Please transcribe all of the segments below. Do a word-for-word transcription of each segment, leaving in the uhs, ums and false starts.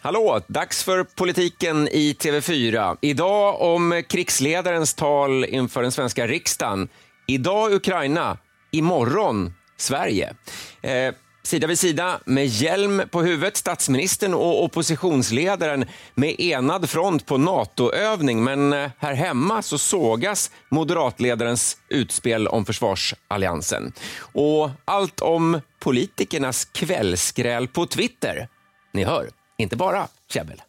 Hallå, dags för politiken i T V fyra. Idag om krigsledarens tal inför den svenska riksdagen. Idag Ukraina, imorgon Sverige. Eh, sida vid sida med hjälm på huvudet, statsministern och oppositionsledaren med enad front på NATO-övning. Men här hemma så sågas moderatledarens utspel om försvarsalliansen. Och allt om politikernas kvällskräl på Twitter. Ni hör. Inte bara käbbel.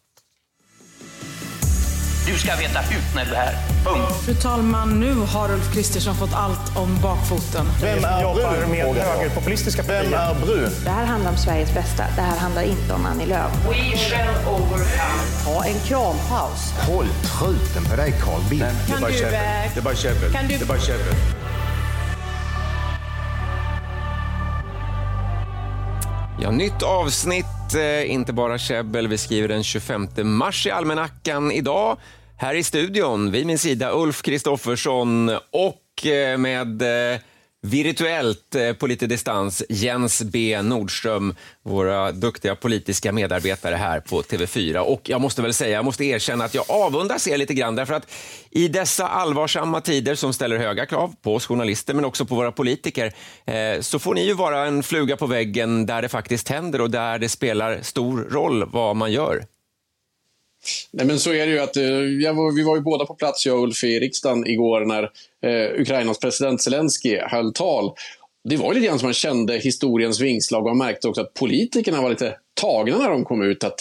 Du ska veta ut när du är här. Punkt. Fru talman, nu har Ulf Kristoffersson fått allt om bakfoten. Vem är brun? Med högerpopulistiska partier. Vem är brun? Det här handlar om Sveriges bästa. Det här handlar inte om Annie Lööf. We shall overcome. Ha en krampaus. Håll truten på dig, Carl Bildt. Det är bara käbbel. Det är bara käbbel. Kan du... Det är bara käbbel. Ja, nytt avsnitt, eh, inte bara käbbel. Vi skriver den tjugofemte mars i almanackan idag. Här i studion, vid min sida, Ulf Kristoffersson och eh, med eh, virtuellt eh, på lite distans Jens B. Nordström, våra duktiga politiska medarbetare här på T V fyra. Och jag måste väl säga, jag måste erkänna att jag avundas er lite grann, därför att i dessa allvarsamma tider som ställer höga krav på oss journalister men också på våra politiker, eh, så får ni ju vara en fluga på väggen där det faktiskt händer och där det spelar stor roll vad man gör. Nej, men så är det ju att jag var, vi var ju båda på plats, jag och Ulf, i riksdagen igår när eh, Ukrainas president Zelenskyj höll tal. Det var lite grann som man kände historiens vingslag, och man märkte också att politikerna var lite tagna när de kom ut. Att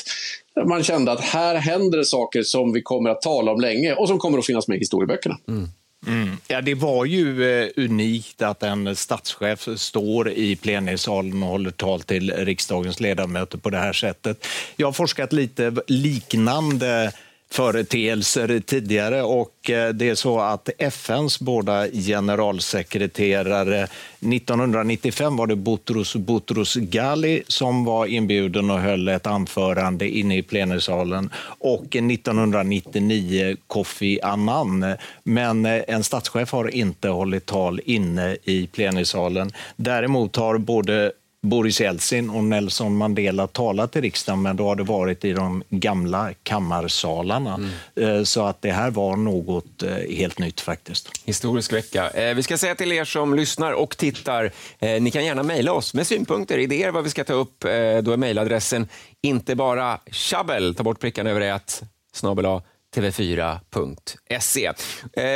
man kände att här händer saker som vi kommer att tala om länge och som kommer att finnas med i historieböckerna. Mm. Mm. Ja, det var ju eh, unikt att en statschef står i plenisalen och håller tal till riksdagens ledamöter på det här sättet. Jag har forskat lite liknande företeelser tidigare, och eh, det är så att F N:s båda generalsekreterare, nittonhundranittiofem var det Boutros Boutros-Ghali som var inbjuden och höll ett anförande inne i plenisalen, och nittonhundranittionio Kofi Annan. Men en statschef har inte hållit tal inne i plenisalen. Däremot har både Boris Yeltsin och Nelson Mandela talat i riksdagen, men då har det varit i de gamla kammarsalarna. Mm. Så att det här var något helt nytt faktiskt. Historisk vecka. Vi ska säga till er som lyssnar och tittar, ni kan gärna mejla oss med synpunkter, idéer vad vi ska ta upp. Då är mejladressen inte bara käbbel, ta bort prickan över ett, snabel-a T V fyra punkt S E.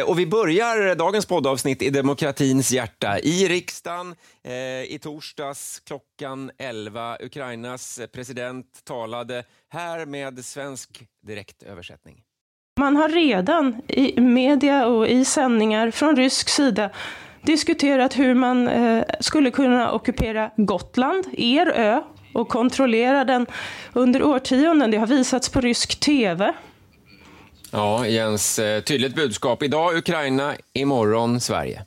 Och vi börjar dagens poddavsnitt i demokratins hjärta, i riksdagen. I torsdags klockan elva, Ukrainas president talade, här med svensk direktöversättning. Man har redan i media och i sändningar från rysk sida diskuterat hur man skulle kunna ockupera Gotland, er ö, och kontrollera den under årtionden. Det har visats på rysk T V. Ja, Jens, tydligt budskap. Idag Ukraina, imorgon Sverige.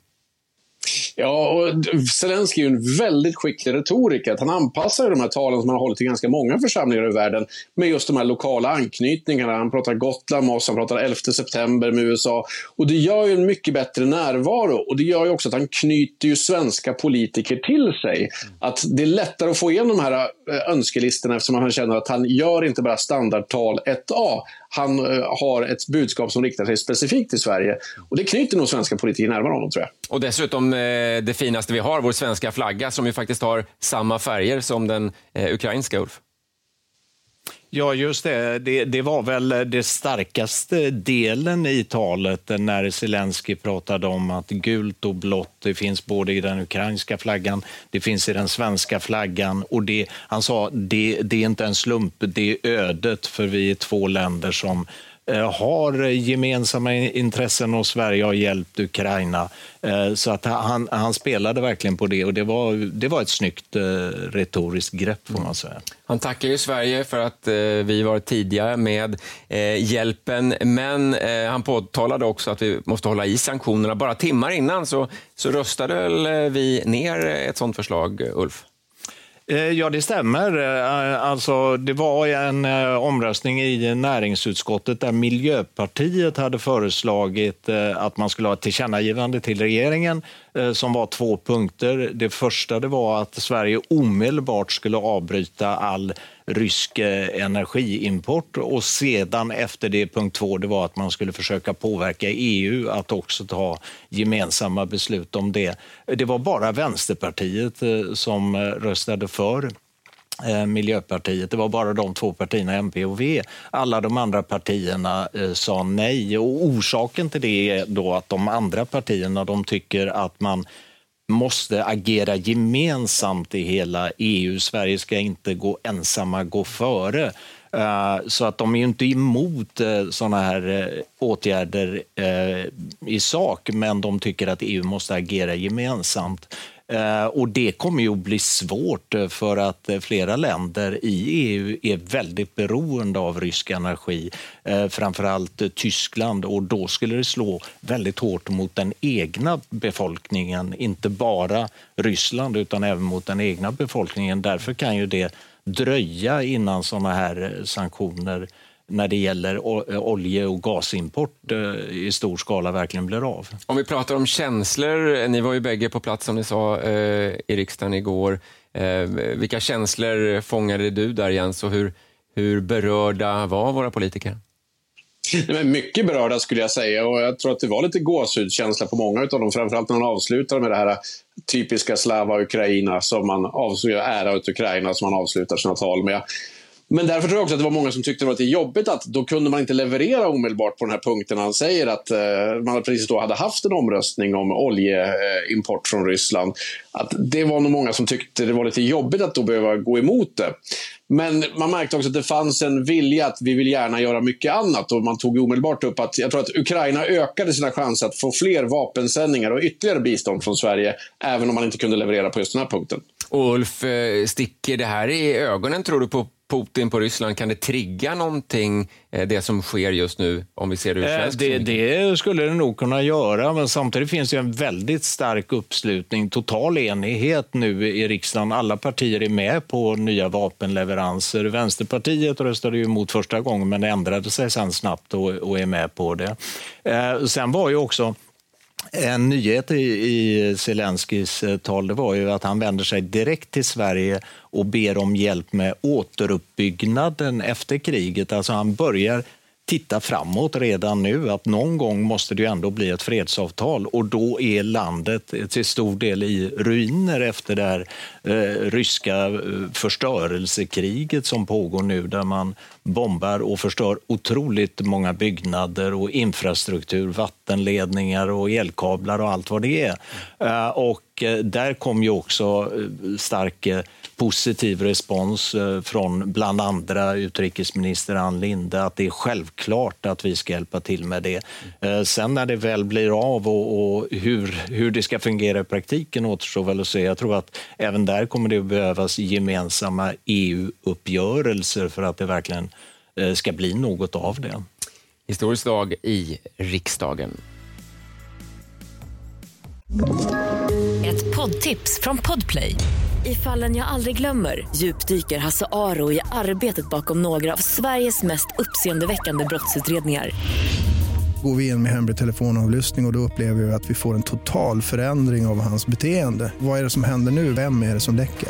Ja, och Zelenskyj är ju en väldigt skicklig retoriker. Han anpassar de här talen som han har hållit i ganska många församlingar i världen med just de här lokala anknytningarna. Han pratar Gotland med oss, han pratar elfte september med U S A. Och det gör ju en mycket bättre närvaro. Och det gör ju också att han knyter ju svenska politiker till sig. Att det är lättare att få igenom de här önskelisterna eftersom han känner att han gör inte bara standardtal ett A. Han har ett budskap som riktar sig specifikt till Sverige. Och det knyter nog svenska politiker närmare honom, tror jag. Och dessutom det finaste vi har, vår svenska flagga, som ju faktiskt har samma färger som den ukrainska, Ulf. Ja, just det. det. Det var väl det starkaste delen i talet när Zelenskyj pratade om att gult och blått, det finns både i den ukrainska flaggan, det finns i den svenska flaggan, och det, han sa, det, det är inte en slump, det är ödet, för vi är två länder som har gemensamma intressen, och Sverige har hjälpt Ukraina. Så att han, han spelade verkligen på det, och det var, det var ett snyggt retoriskt grepp, får man säga. Han tackar ju Sverige för att eh, vi var tidigare med eh, hjälpen, men eh, han påtalade också att vi måste hålla i sanktionerna. Bara timmar innan så, så röstade vi ner ett sånt förslag, Ulf. Ja, det stämmer. Alltså, det var en omröstning i näringsutskottet där Miljöpartiet hade föreslagit att man skulle ha ett tillkännagivande till regeringen som var två punkter. Det första det var att Sverige omedelbart skulle avbryta all rysk energiimport, och sedan efter det punkt två det var att man skulle försöka påverka E U att också ta gemensamma beslut om det. Det var bara Vänsterpartiet som röstade för Miljöpartiet. Det var bara de två partierna, M P och V. Alla de andra partierna eh, sa nej. Och orsaken till det är då att de andra partierna, de tycker att man måste agera gemensamt i hela E U. Sverige ska inte gå ensamma, gå före. Eh, så att de är ju inte emot eh, sådana här eh, åtgärder eh, i sak, men de tycker att E U måste agera gemensamt. Och det kommer ju att bli svårt för att flera länder i E U är väldigt beroende av rysk energi, framförallt Tyskland, och då skulle det slå väldigt hårt mot den egna befolkningen, inte bara Ryssland utan även mot den egna befolkningen. Därför kan ju det dröja innan sådana här sanktioner när det gäller olje- och gasimport i stor skala verkligen blir av. Om vi pratar om känslor, ni var ju bägge på plats som ni sa i riksdagen igår. Vilka känslor fångade du där, Jens, och hur, hur berörda var våra politiker? Nej, men mycket berörda skulle jag säga, och jag tror att det var lite gåshudskänsla på många utav dem, framförallt när man avslutar med det här typiska slava Ukraina som man avslutar, ära ut Ukraina som man avslutar sina tal med. Men därför tror jag också att det var många som tyckte det var lite jobbigt att då kunde man inte leverera omedelbart på den här punkten. Han säger att man precis då hade haft en omröstning om oljeimport från Ryssland. Att det var nog många som tyckte det var lite jobbigt att då behöva gå emot det. Men man märkte också att det fanns en vilja att vi vill gärna göra mycket annat, och man tog omedelbart upp att jag tror att Ukraina ökade sina chanser att få fler vapensändningar och ytterligare bistånd från Sverige, även om man inte kunde leverera på just den här punkten. Och Ulf, sticker det här i ögonen tror du på Putin, på Ryssland? Kan det trigga någonting, det som sker just nu, om vi ser det ur svensk synvinkel? Det, det skulle det nog kunna göra, men samtidigt finns det en väldigt stark uppslutning, total enighet nu i riksdagen. Alla partier är med på nya vapenleveranser. Vänsterpartiet röstade ju emot första gången, men ändrade sig sen snabbt och, och är med på det. Sen var ju också en nyhet i Zelenskyjs tal, det var ju att han vänder sig direkt till Sverige och ber om hjälp med återuppbyggnaden efter kriget. Alltså han börjar titta framåt redan nu, att någon gång måste det ju ändå bli ett fredsavtal, och då är landet till stor del i ruiner efter det här eh, ryska förstörelsekriget som pågår nu, där man bombar och förstör otroligt många byggnader och infrastruktur, vattenledningar och elkablar och allt vad det är. Eh, och eh, där kom ju också stark eh, positiv respons från bland andra utrikesminister Ann Linde, att det är självklart att vi ska hjälpa till med det. Sen när det väl blir av och, och hur, hur det ska fungera i praktiken återstår väl att se. Jag tror att även där kommer det att behövas gemensamma E U-uppgörelser för att det verkligen ska bli något av det. Historisk dag i riksdagen. Ett poddtips från Podplay. I Fallen jag aldrig glömmer djupdyker Hasse Aro i arbetet bakom några av Sveriges mest uppseendeväckande brottsutredningar. Går vi in med hemlig telefonavlyssning och, och då upplever vi att vi får en total förändring av hans beteende. Vad är det som händer nu? Vem är det som läcker?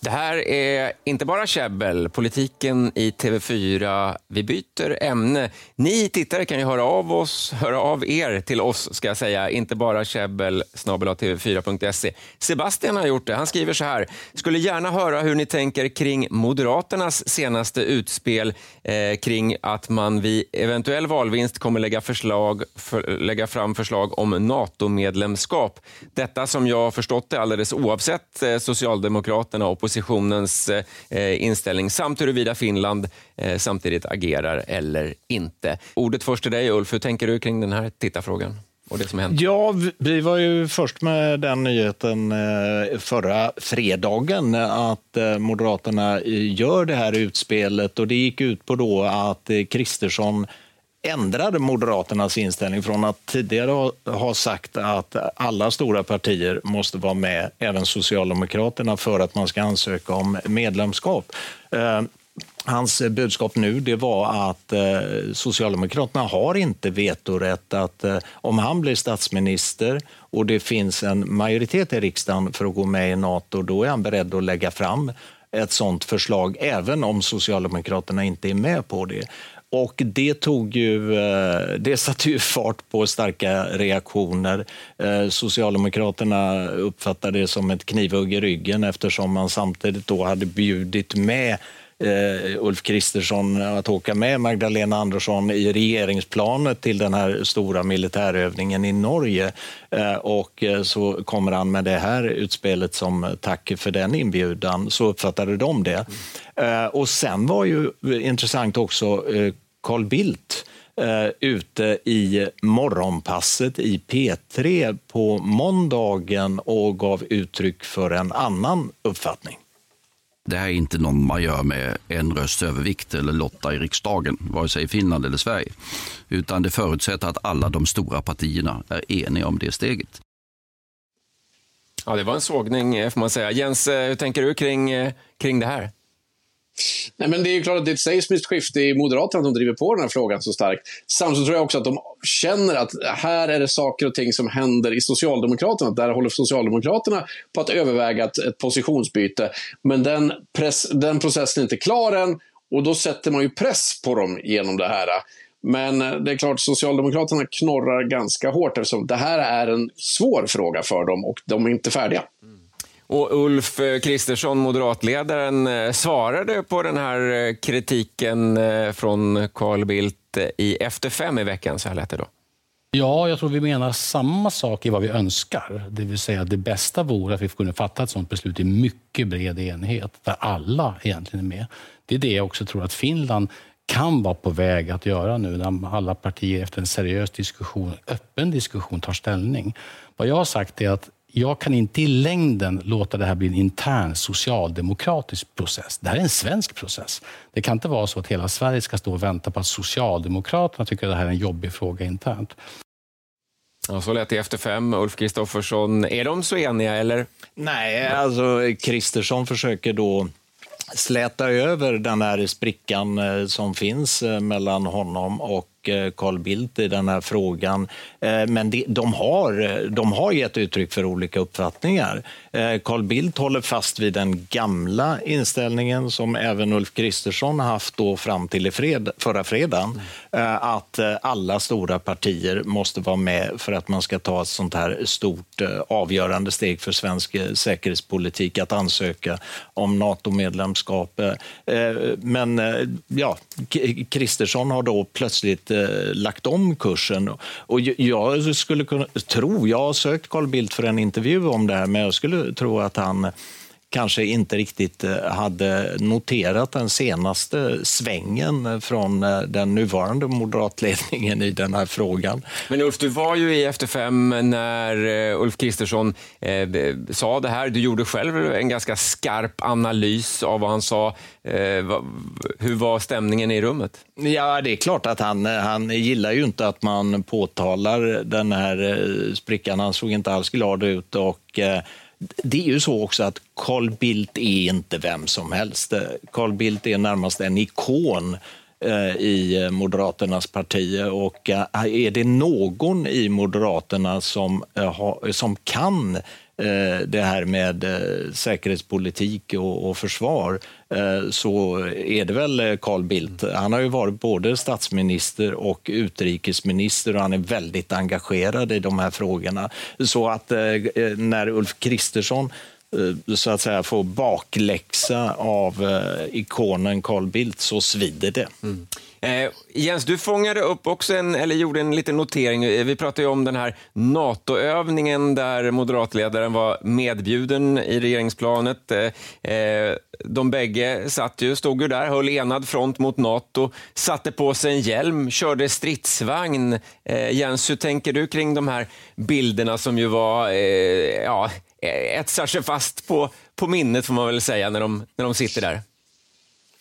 Det här är inte bara käbbel, politiken i T V fyra. Vi byter ämne. Ni tittare kan ju höra av oss, höra av er till oss ska jag säga. Inte bara käbbel, snabel-a t v fyra punkt se. Sebastian har gjort det. Han skriver så här: skulle gärna höra hur ni tänker kring Moderaternas senaste utspel eh, kring att man vid eventuell valvinst kommer lägga, förslag, för, lägga fram förslag om NATO-medlemskap. Detta som jag förstått det alldeles oavsett eh, Socialdemokraterna och oppositionens eh, inställning, samt huruvida Finland eh, samtidigt agerar eller inte. Ordet först till dig, Ulf. Hur tänker du kring den här tittarfrågan och det som hänt? Ja, vi var ju först med den nyheten eh, förra fredagen att eh, Moderaterna gör det här utspelet, och det gick ut på då att eh, Kristersson ändrar Moderaternas inställning från att tidigare ha sagt att alla stora partier måste vara med, även Socialdemokraterna, för att man ska ansöka om medlemskap. Hans budskap nu det var att Socialdemokraterna har inte vetorätt, att om han blir statsminister och det finns en majoritet i riksdagen för att gå med i NATO, då är han beredd att lägga fram ett sådant förslag även om Socialdemokraterna inte är med på det. Och det tog ju, det satte ju fart på starka reaktioner. Socialdemokraterna uppfattade det som ett knivhugg i ryggen eftersom man samtidigt då hade bjudit med Ulf Kristoffersson att åka med Magdalena Andersson i regeringsplanet till den här stora militärövningen i Norge, och så kommer han med det här utspelet som tack för den inbjudan, så uppfattade de det. Och sen var ju intressant också Carl Bildt ute i morgonpasset i P tre på måndagen och gav uttryck för en annan uppfattning. Det här är inte någon man gör med en rösts övervikt eller lotta i riksdagen, vare sig i Finland eller Sverige. Utan det förutsätter att alla de stora partierna är eniga om det steget. Ja, det var en sågning får man säga. Jens, hur tänker du kring, kring det här? Nej, men det är ju klart att det är ett seismiskt skifte i Moderaterna som driver på den här frågan så starkt. Samtidigt tror jag också att de känner att här är det saker och ting som händer i Socialdemokraterna. Där håller Socialdemokraterna på att överväga ett, ett positionsbyte. Men den, press, den processen är inte klar än, och då sätter man ju press på dem genom det här. Men det är klart, Socialdemokraterna knorrar ganska hårt eftersom det här är en svår fråga för dem och de är inte färdiga. Och Ulf Kristoffersson, moderatledaren, svarade på den här kritiken från Carl Bildt i Efter fem i veckan, så här lät det då. Ja, jag tror vi menar samma sak i vad vi önskar. Det vill säga att det bästa vore att vi kunde fatta ett sådant beslut i mycket bred enighet, där alla egentligen är med. Det är det jag också tror att Finland kan vara på väg att göra nu, när alla partier efter en seriös diskussion, öppen diskussion, tar ställning. Vad jag har sagt är att jag kan inte i längden låta det här bli en intern socialdemokratisk process. Det här är en svensk process. Det kan inte vara så att hela Sverige ska stå och vänta på att Socialdemokraterna tycker att det här är en jobbig fråga internt. Ja, så lät det Efter fem. Ulf Kristoffersson, är de så eniga eller? Nej, alltså Kristoffersson försöker då släta över den här sprickan som finns mellan honom och Carl Bildt i den här frågan. Men de har, de har gett uttryck för olika uppfattningar. Carl Bildt håller fast vid den gamla inställningen som även Ulf Kristoffersson haft då fram till fred, förra fredagen, att alla stora partier måste vara med för att man ska ta ett sånt här stort avgörande steg för svensk säkerhetspolitik, att ansöka om NATO-medlemskap. Men ja, Kristoffersson har då plötsligt lagt om kursen, och jag skulle kunna tro, jag har sökt Carl Bildt för en intervju om det här, men jag skulle tro att han kanske inte riktigt hade noterat den senaste svängen från den nuvarande moderatledningen i den här frågan. Men Ulf, du var ju i Efter fem när Ulf Kristoffersson eh, sa det här. Du gjorde själv en ganska skarp analys av vad han sa. Eh, va, hur var stämningen i rummet? Ja, det är klart att han, han gillar ju inte att man påtalar den här sprickan. Han såg inte alls glad ut, och eh, det är ju så också att Carl Bildt är inte vem som helst. Carl Bildt är närmast en ikon i Moderaternas parti, och är det någon i Moderaterna som, som kan det här med säkerhetspolitik och, och försvar, så är det väl Carl Bildt. Han har ju varit både statsminister och utrikesminister, och han är väldigt engagerad i de här frågorna. Så att när Ulf Kristoffersson så att säga får bakläxa av ikonen Carl Bildt, så svider det. Mm. Eh, Jens, du fångade upp också en, eller gjorde en liten notering. Vi pratade ju om den här NATO-övningen där moderatledaren var medbjuden i regeringsplanet. Eh, de bägge satt ju, stod ju där, höll enad front mot NATO, satte på sig en hjälm, körde stridsvagn. Eh, Jens, hur tänker du kring de här bilderna som ju var, eh, ja, etsar sig fast på, på minnet får man väl säga när de, när de sitter där?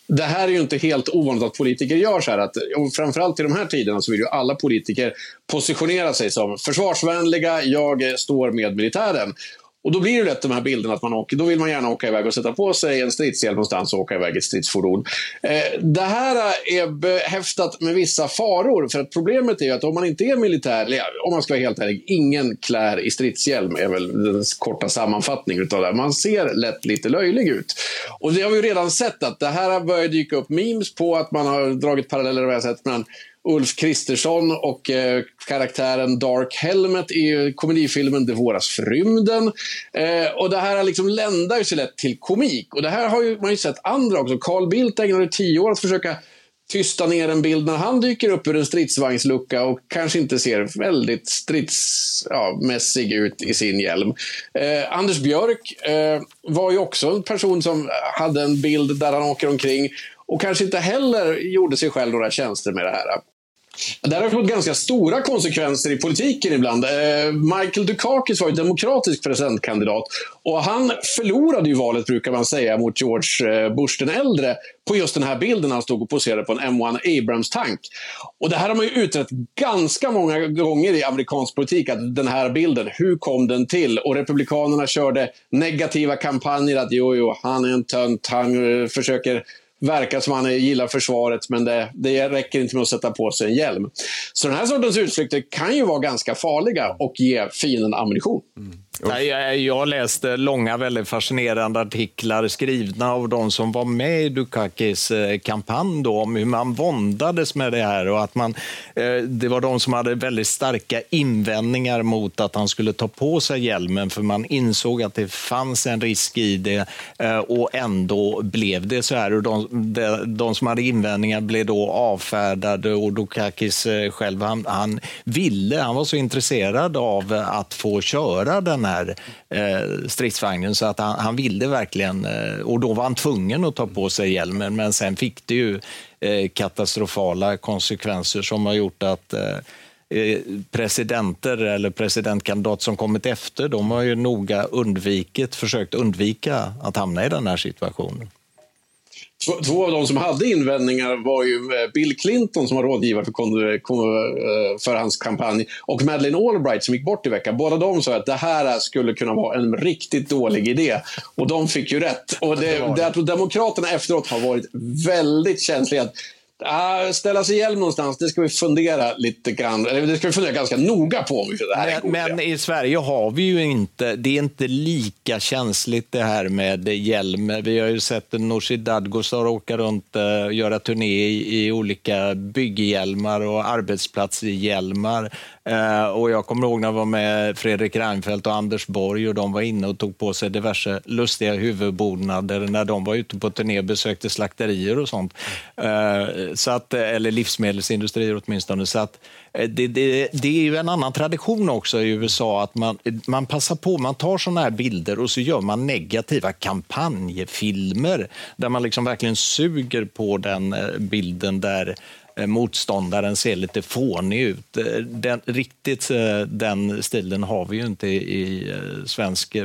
det här är ju inte helt ovanligt att politiker gör så här. Att, och framförallt i de här tiderna så vill ju alla politiker positionera sig som försvarsvänliga, jag står med militären. Och då blir det lätt de här bilderna att man åker, då vill man gärna åka iväg och sätta på sig en stridshjälm någonstans och åka iväg ett stridsfordon. Eh, det här är behäftat med vissa faror, för att problemet är ju att om man inte är militär, om man ska vara helt ärlig, ingen klär i stridshjälm är väl den korta sammanfattningen utav det. Man ser lätt lite löjlig ut. Och det har vi ju redan sett att det här börjar dyka upp memes på att man har dragit paralleller och sett mellan Ulf Kristoffersson och eh, karaktären Dark Helmet i komedifilmen Det våras frymden. Eh, och det här liksom ländar ju sig lätt till komik. Och det här har ju, man har ju sett andra också. Carl Bildt ägnade tio år att försöka tysta ner en bild när han dyker upp ur en stridsvagnslucka och kanske inte ser väldigt stridsmässig ja, ut i sin hjälm. Eh, Anders Björk eh, var ju också en person som hade en bild där han åker omkring och kanske inte heller gjorde sig själv några tjänster med det här. Det har fått ganska stora konsekvenser i politiken ibland. Michael Dukakis var ju demokratisk presidentkandidat och han förlorade ju valet, brukar man säga, mot George Bush den äldre på just den här bilden när han stod och poserade på en M ett Abrams-tank. Och det här har man ju utrett ganska många gånger i amerikansk politik, att den här bilden, hur kom den till? Och republikanerna körde negativa kampanjer att jo, jo, han är en tönt, han försöker verkar som han gillar försvaret, men det, det räcker inte med att sätta på sig en hjälm. Så den här sortens utflykter kan ju vara ganska farliga och ge fienden ammunition. Mm. Jag, jag läste långa, väldigt fascinerande artiklar skrivna av de som var med i Dukakis kampanj då, om hur man våndades med det här och att man, det var de som hade väldigt starka invändningar mot att han skulle ta på sig hjälmen, för man insåg att det fanns en risk i det och ändå blev det så här. Och de, de, de som hade invändningar blev då avfärdade och Dukakis själv, han, han ville, han var så intresserad av att få köra den här Eh, stridsvagnen så att han, han ville verkligen eh, och då var han tvungen att ta på sig hjälmen, men sen fick det ju eh, katastrofala konsekvenser som har gjort att eh, presidenter eller presidentkandidat som kommit efter, de har ju noga undvikit, försökt undvika att hamna i den här situationen. Två av de som hade invändningar var ju Bill Clinton som var rådgivare för, för hans kampanj och Madeleine Albright som gick bort i veckan. Båda de sa att det här skulle kunna vara en riktigt dålig idé och de fick ju rätt. Och det, det att demokraterna efteråt har varit väldigt känsliga. Ställa sig hjälm någonstans, det ska vi fundera lite grann, det ska vi fundera ganska noga på. Det här men, men i Sverige har vi ju inte, det är inte lika känsligt det här med hjälm. Vi har ju sett Nooshi Dadgostar åka runt och göra turné i, i olika bygghjälmar och arbetsplatshjälmar. Uh, och jag kommer ihåg när jag var med Fredrik Reinfeldt och Anders Borg och de var inne och tog på sig diverse lustiga huvudbonader när de var ute på turné och besökte slakterier och sånt. Uh, så att, eller livsmedelsindustrier åtminstone. Så att, det, det, det är ju en annan tradition också i U S A att man, man passar på, man tar sådana här bilder och så gör man negativa kampanjfilmer där man liksom verkligen suger på den bilden där motståndaren ser lite fånig ut. Den, riktigt den stilen har vi ju inte i svensk,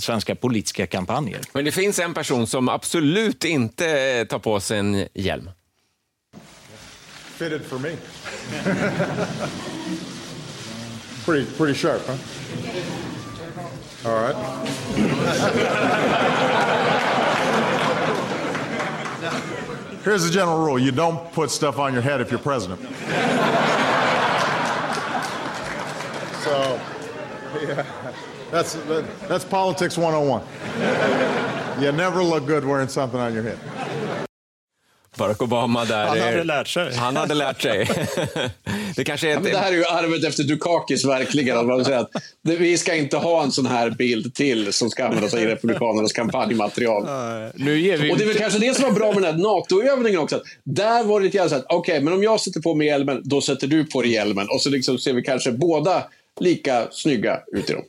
svenska politiska kampanjer. Men det finns en person som absolut inte tar på sig en hjälm. Fitted for me. pretty, pretty sharp, huh? All right. Here's the general rule. You don't put stuff on your head if you're president. So, yeah, that's, that's politics one oh one. You never look good wearing something on your head. Barack Obama där. Han hade lärt sig. Han hade lärt sig. Det, kanske är ett... ja, det här är ju arvet efter Dukakis verkligen. Att man säger att vi ska inte ha en sån här bild till som ska användas i republikanernas kampanjmaterial. Uh, nu ger vi och det är väl inte... kanske det som var bra med den här NATO-övningen också. Att där var det lite grann så att okej, okay, men om jag sätter på mig hjälmen, då sätter du på dig hjälmen. Och så liksom ser vi kanske båda lika snygga ut i dem.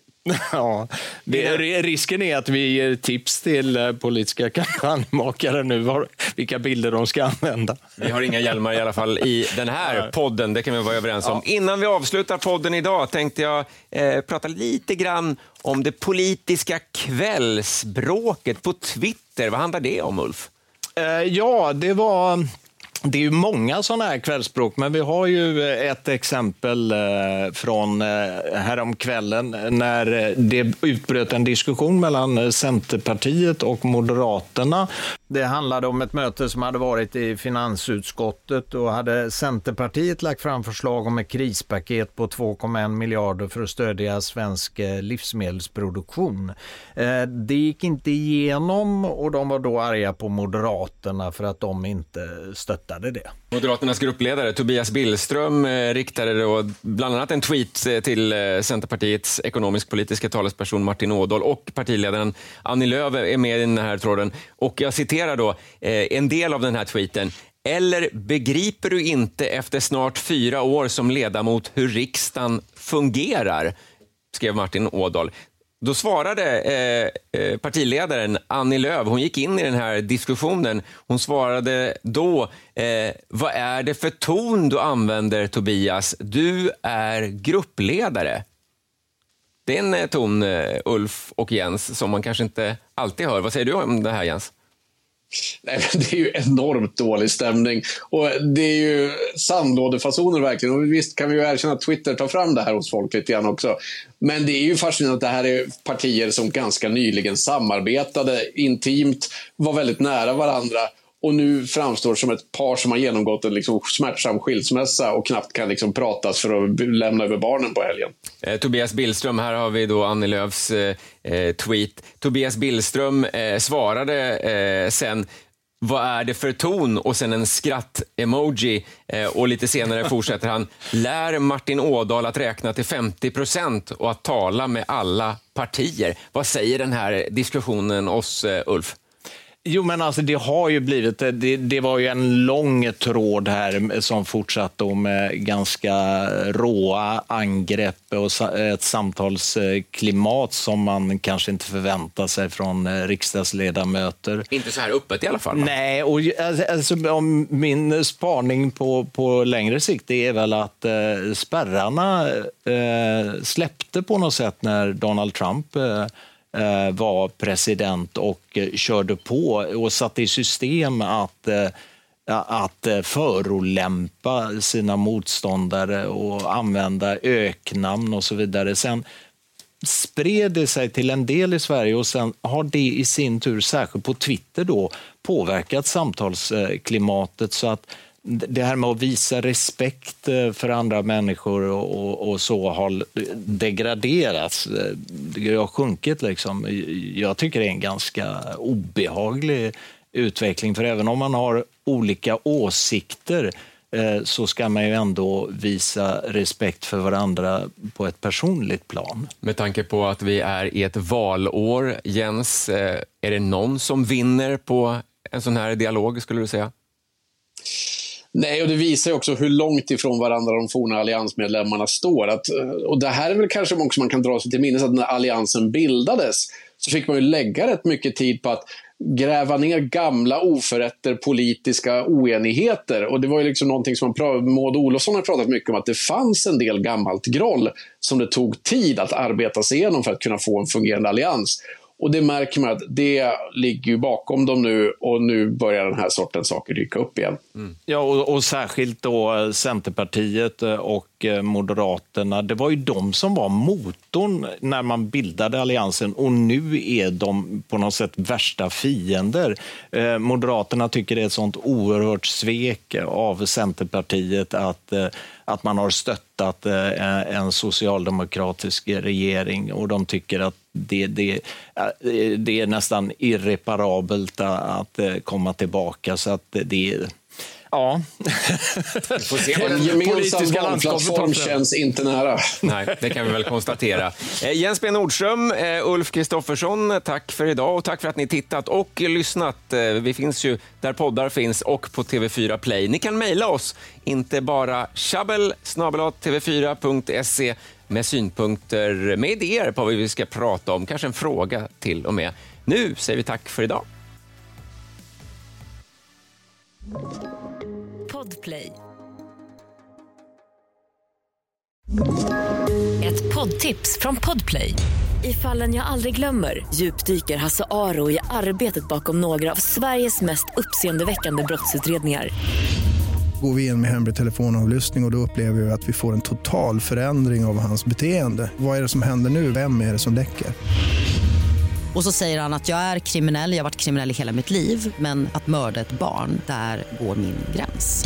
Ja, det, risken är att vi ger tips till politiska kampanjmakare nu var, vilka bilder de ska använda. Vi har inga hjälmar i alla fall i den här podden, det kan vi vara överens om. Ja. Innan vi avslutar podden idag tänkte jag eh, prata lite grann om det politiska kvällsbråket på Twitter. Vad handlar det om, Ulf? Ja, det var... Det är ju många sådana här kvällsspråk, men vi har ju ett exempel från häromkvällen när det utbröt en diskussion mellan Centerpartiet och Moderaterna. Det handlade om ett möte som hade varit i finansutskottet, och hade Centerpartiet lagt fram förslag om ett krispaket på två komma en miljarder för att stödja svensk livsmedelsproduktion. Det gick inte igenom, och de var då arga på Moderaterna för att de inte stöttade det. Moderaternas gruppledare Tobias Billström eh, riktade då bland annat en tweet eh, till eh, Centerpartiets ekonomisk-politiska talesperson Martin Ådahl, och partiledaren Annie Lööf är med i den här tråden. Och jag citerar då eh, en del av den här tweeten. Eller begriper du inte efter snart fyra år som ledamot hur riksdagen fungerar? Skrev Martin Ådahl. Då svarade eh, partiledaren Annie Lööf, hon gick in i den här diskussionen, hon svarade då, eh, vad är det för ton du använder, Tobias? Du är gruppledare. Det är en ton, eh, Ulf och Jens, som man kanske inte alltid hör. Vad säger du om det här, Jens? Nej, det är ju enormt dålig stämning, och det är ju sandlådefasoner verkligen, och visst kan vi ju erkänna att Twitter tar fram det här hos folk lite grann också, men det är ju fascinerande att det här är partier som ganska nyligen samarbetade intimt, var väldigt nära varandra, och nu framstår som ett par som har genomgått en liksom smärtsam skilsmässa och knappt kan liksom pratas för att lämna över barnen på helgen. Eh, Tobias Billström, här har vi då Annie Lööfs eh, tweet. Tobias Billström eh, svarade eh, sen, vad är det för ton? Och sen en skratt-emoji. Eh, och lite senare fortsätter han, lär Martin Ådahl att räkna till femtio procent och att tala med alla partier. Vad säger den här diskussionen oss, eh, Ulf? Jo, men alltså det har ju blivit, det, det var ju en lång tråd här som fortsatte om ganska råa angrepp och ett samtalsklimat som man kanske inte förväntar sig från riksdagsledamöter. Inte så här öppet i alla fall. Va? Nej, och alltså, om min spaning på, på längre sikt är väl att eh, spärrarna eh, släppte på något sätt när Donald Trump eh, var president och körde på och satte i system att, att förolämpa sina motståndare och använda öknamn och så vidare. Sen spred det sig till en del i Sverige, och sen har det i sin tur, särskilt på Twitter då, påverkat samtalsklimatet, så att det här med att visa respekt för andra människor och, och, och så har degraderats. Det har sjunkit liksom. Jag tycker det är en ganska obehaglig utveckling. För även om man har olika åsikter så ska man ju ändå visa respekt för varandra på ett personligt plan. Med tanke på att vi är i ett valår, Jens, är det någon som vinner på en sån här dialog, skulle du säga? Nej, och det visar ju också hur långt ifrån varandra de forna alliansmedlemmarna står. Att, och det här är väl kanske också man kan dra sig till minnes, att när alliansen bildades så fick man ju lägga rätt mycket tid på att gräva ner gamla oförrätter, politiska oenigheter. Och det var ju liksom någonting som Maud Olofsson har pratat mycket om, att det fanns en del gammalt groll som det tog tid att arbeta sig igenom för att kunna få en fungerande allians. Och det märker man att det ligger ju bakom dem nu, och nu börjar den här sortens saker dyka upp igen. Mm. Ja, och, och särskilt då Centerpartiet och Moderaterna. Det var ju de som var motorn när man bildade alliansen, och nu är de på något sätt värsta fiender. Eh, Moderaterna tycker det är ett sånt oerhört svek av Centerpartiet att, eh, att man har stöttat eh, en socialdemokratisk regering, och de tycker att Det, det, det är nästan irreparabelt att komma tillbaka, så att det är... Ja. Den gemensamma valplattform känns inte nära. Nej, det kan vi väl konstatera. Jens B. Nordström, Ulf Kristoffersson, tack för idag, och tack för att ni tittat och lyssnat. Vi finns ju där poddar finns och på T V fyra Play. Ni kan mejla oss, inte bara tjabbel snabel-a t v fyra punkt se, med synpunkter, med idéer på vad vi ska prata om, kanske en fråga till och med. Nu säger vi tack för idag. Podplay. Ett poddtips från Podplay. I Fallen jag aldrig glömmer djupdyker Hasse Aro i arbetet bakom några av Sveriges mest uppseendeväckande brottsutredningar. Går vi in med hemlig telefonavlyssning och då upplever vi att vi får en total förändring av hans beteende. Vad är det som händer nu? Vem är det som läcker? Och så säger han att jag är kriminell, jag har varit kriminell i hela mitt liv. Men att mörda ett barn, där går min gräns.